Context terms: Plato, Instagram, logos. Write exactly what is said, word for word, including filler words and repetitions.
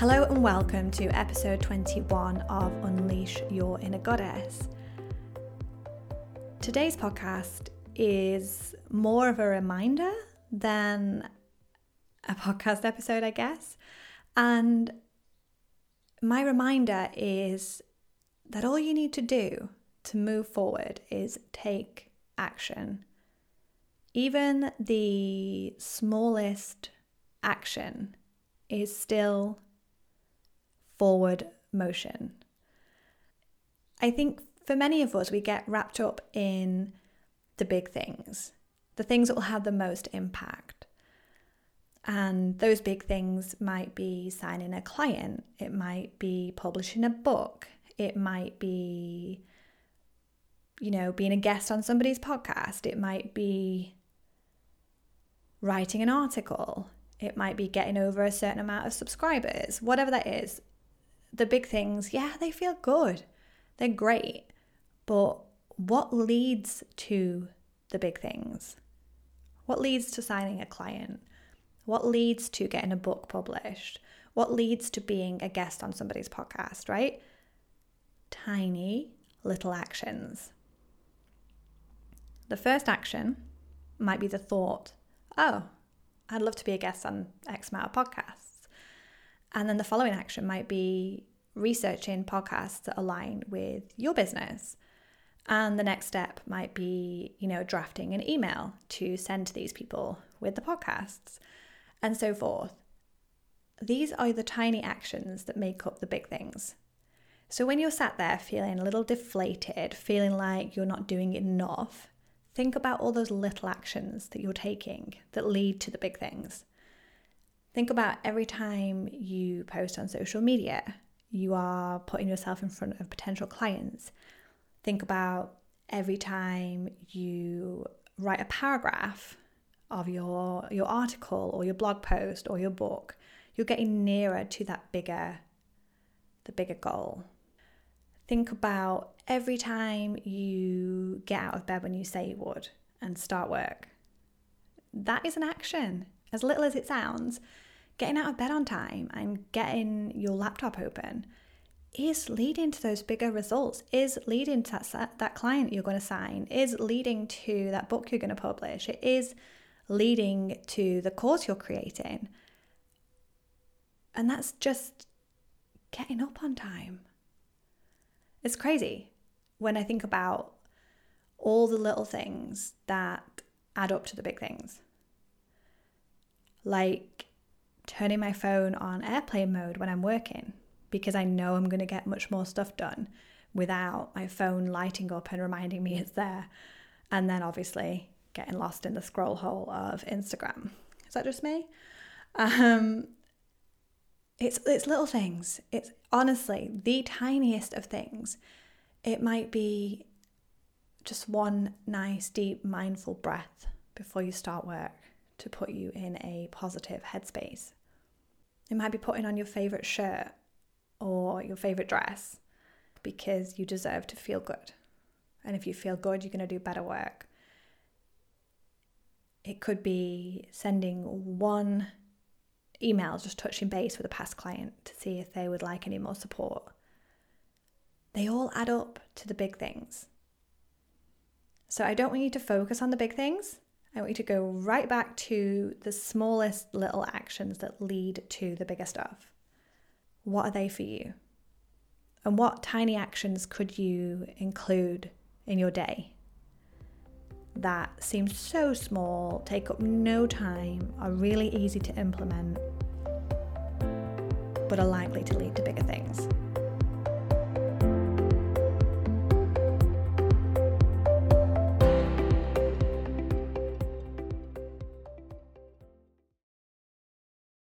Hello and welcome to episode twenty-one of Unleash Your Inner Goddess. Today's podcast is more of a reminder than a podcast episode, I guess. And my reminder is that all you need to do to move forward is take action. Even the smallest action is still forward motion. I think for many of us, we get wrapped up in the big things, the things that will have the most impact. And those big things might be signing a client, it might be publishing a book, it might be, you know, being a guest on somebody's podcast, it might be writing an article, it might be getting over a certain amount of subscribers, whatever that is. The big things, yeah, they feel good. They're great. But what leads to the big things? What leads to signing a client? What leads to getting a book published? What leads to being a guest on somebody's podcast, right? Tiny little actions. The first action might be the thought, oh, I'd love to be a guest on X amount of podcasts. And then the following action might be researching podcasts that align with your business. And the next step might be, you know, drafting an email to send to these people with the podcasts and so forth. These are the tiny actions that make up the big things. So when you're sat there feeling a little deflated, feeling like you're not doing enough, think about all those little actions that you're taking that lead to the big things. Think about every time you post on social media, you are putting yourself in front of potential clients. Think about every time you write a paragraph of your, your article or your blog post or your book, you're getting nearer to that bigger, the bigger goal. Think about every time you get out of bed when you say you would and start work. That is an action. As little as it sounds, getting out of bed on time and getting your laptop open is leading to those bigger results, is leading to that, that client you're going to sign, is leading to that book you're going to publish, it is leading to the course you're creating. And that's just getting up on time. It's crazy when I think about all the little things that add up to the big things. Like turning my phone on airplane mode when I'm working because I know I'm going to get much more stuff done without my phone lighting up and reminding me it's there. And then obviously getting lost in the scroll hole of Instagram. Is that just me? Um, it's, it's little things. It's honestly the tiniest of things. It might be just one nice, deep, mindful breath before you start work to put you in a positive headspace. It might be putting on your favorite shirt or your favorite dress because you deserve to feel good. And if you feel good, you're going to do better work. It could be sending one email, just touching base with a past client to see if they would like any more support. They all add up to the big things. So I don't want you to focus on the big things. I want you to go right back to the smallest little actions that lead to the bigger stuff. What are they for you? And what tiny actions could you include in your day that seem so small, take up no time, are really easy to implement, but are likely to lead to bigger things?